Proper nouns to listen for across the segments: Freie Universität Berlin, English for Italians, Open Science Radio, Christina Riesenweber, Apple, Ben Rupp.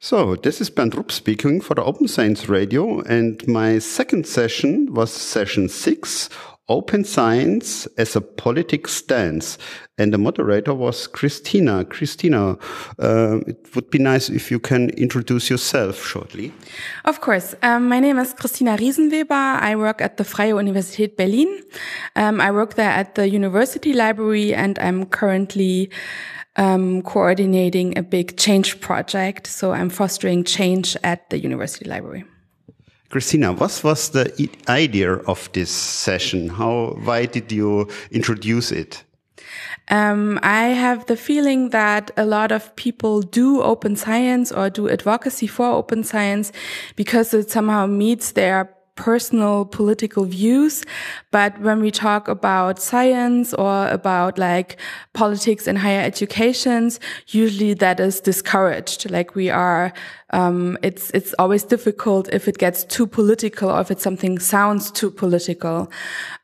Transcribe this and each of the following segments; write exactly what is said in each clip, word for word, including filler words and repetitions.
So, this is Ben Rupp speaking for the Open Science Radio, and my second session was session six, Open Science as a Politics Stance. And the moderator was Christina. Christina, uh, it would be nice if you can introduce yourself shortly. Of course. Um, my name is Christina Riesenweber. I work at the Freie Universität Berlin. Um, I work there at the university library, and I'm currently Um, coordinating a big change project. So I'm fostering change at the university library. Christina, what was the idea of this session? How, why did you introduce it? Um, I have the feeling that a lot of people do open science or do advocacy for open science because it somehow meets their personal political views, but when we talk about science or about like politics in higher educations, usually that is discouraged. Like we are, um, it's it's always difficult if it gets too political or if it's something sounds too political.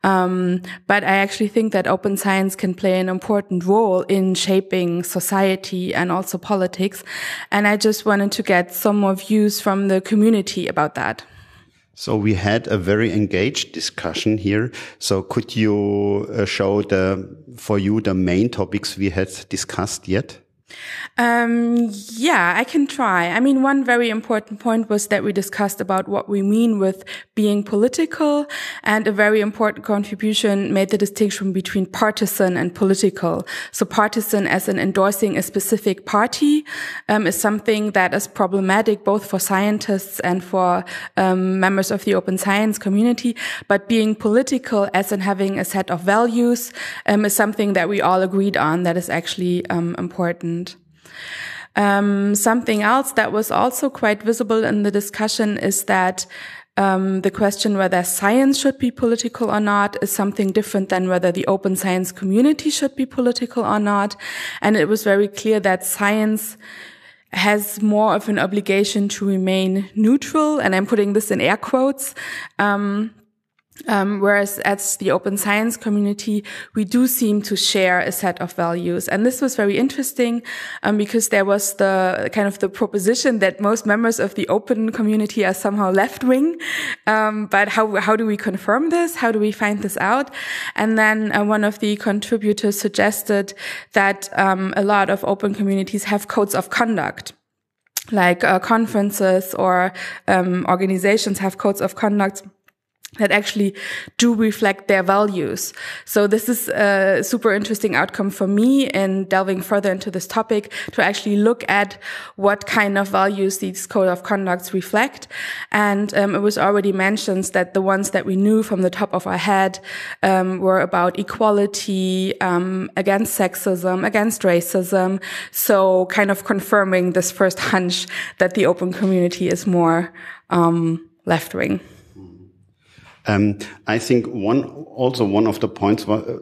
Um, but I actually think that open science can play an important role in shaping society and also politics, and I just wanted to get some more views from the community about that. So we had a very engaged discussion here. So could you uh, show the, for you, the main topics we had discussed yet? Um, yeah, I can try. I mean, one very important point was that we discussed about what we mean with being political, and a very important contribution made the distinction between partisan and political. So partisan as in endorsing a specific party, um, is something that is problematic both for scientists and for, um, members of the open science community. But being political as in having a set of values, um, is something that we all agreed on that is actually, um, important. Um, something else that was also quite visible in the discussion is that um, the question whether science should be political or not is something different than whether the open science community should be political or not. And it was very clear that science has more of an obligation to remain neutral, and I'm putting this in air quotes, um, Um, whereas as the open science community, we do seem to share a set of values. And this was very interesting, um, because there was the kind of the proposition that most members of the open community are somehow left-wing. Um, but how, how do we confirm this? How do we find this out? And then uh, one of the contributors suggested that, um, a lot of open communities have codes of conduct. Like, uh, conferences or, um, organizations have codes of conduct that actually do reflect their values. So this is a super interesting outcome for me in delving further into this topic, to actually look at what kind of values these code of conducts reflect. And um, it was already mentioned that the ones that we knew from the top of our head um, were about equality, um, against sexism, against racism. So kind of confirming this first hunch that the open community is more um, left-wing. Um, I think one, also one of the points was, uh,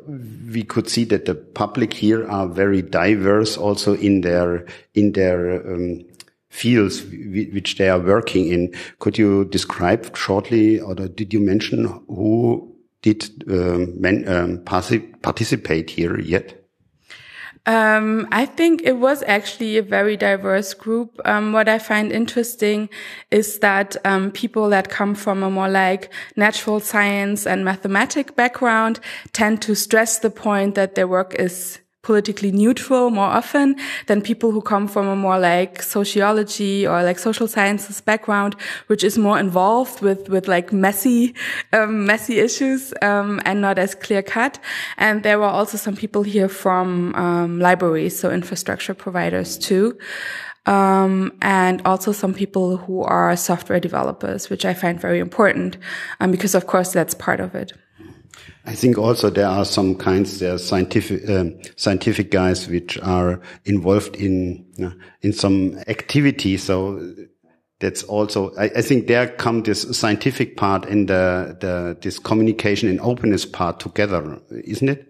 we could see that the public here are very diverse also in their, in their, um, fields w which they are working in. Could you describe shortly, or did you mention who did, um, men, um, participate here yet? Um, I think it was actually a very diverse group. Um, what I find interesting is that, um, people that come from a more like natural science and mathematic background tend to stress the point that their work is politically neutral more often than people who come from a more like sociology or like social sciences background, which is more involved with, with like messy, um, messy issues, um, and not as clear cut. And there were also some people here from, um, libraries, so infrastructure providers too. Um, and also some people who are software developers, which I find very important, um, because of course that's part of it. I think also there are some kinds, there are scientific, um, scientific guys which are involved in, uh, in some activity. So that's also, I, I think there come this scientific part and the, the, this communication and openness part together, isn't it?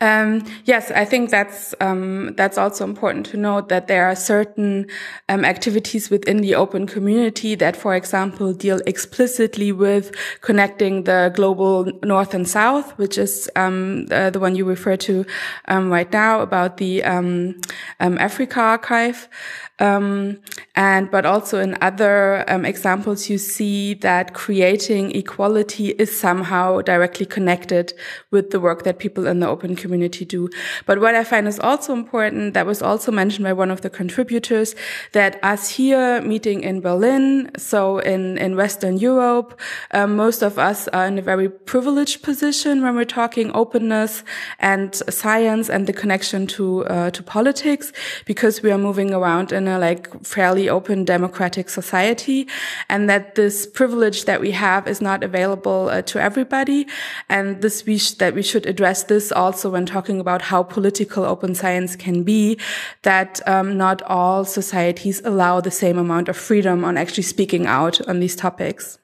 Um, yes, I think that's, um, that's also important to note, that there are certain, um, activities within the open community that, for example, deal explicitly with connecting the global north and south, which is, um, the, the one you refer to, um, right now about the, um, um, Africa archive. Um, And but also in other um, examples, you see that creating equality is somehow directly connected with the work that people in the open community do. But what I find is also important, that was also mentioned by one of the contributors, that us here meeting in Berlin, so in, in Western Europe, um, most of us are in a very privileged position when we're talking openness and science and the connection to uh, to politics, because we are moving around in a like fairly open democratic society, and that this privilege that we have is not available uh, to everybody, and this we sh- that we should address this also when talking about how political open science can be, that um, not all societies allow the same amount of freedom on actually speaking out on these topics.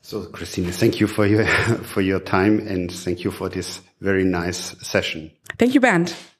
So, Christina, thank you for your for your time, and thank you for this very nice session. Thank you, Bernd.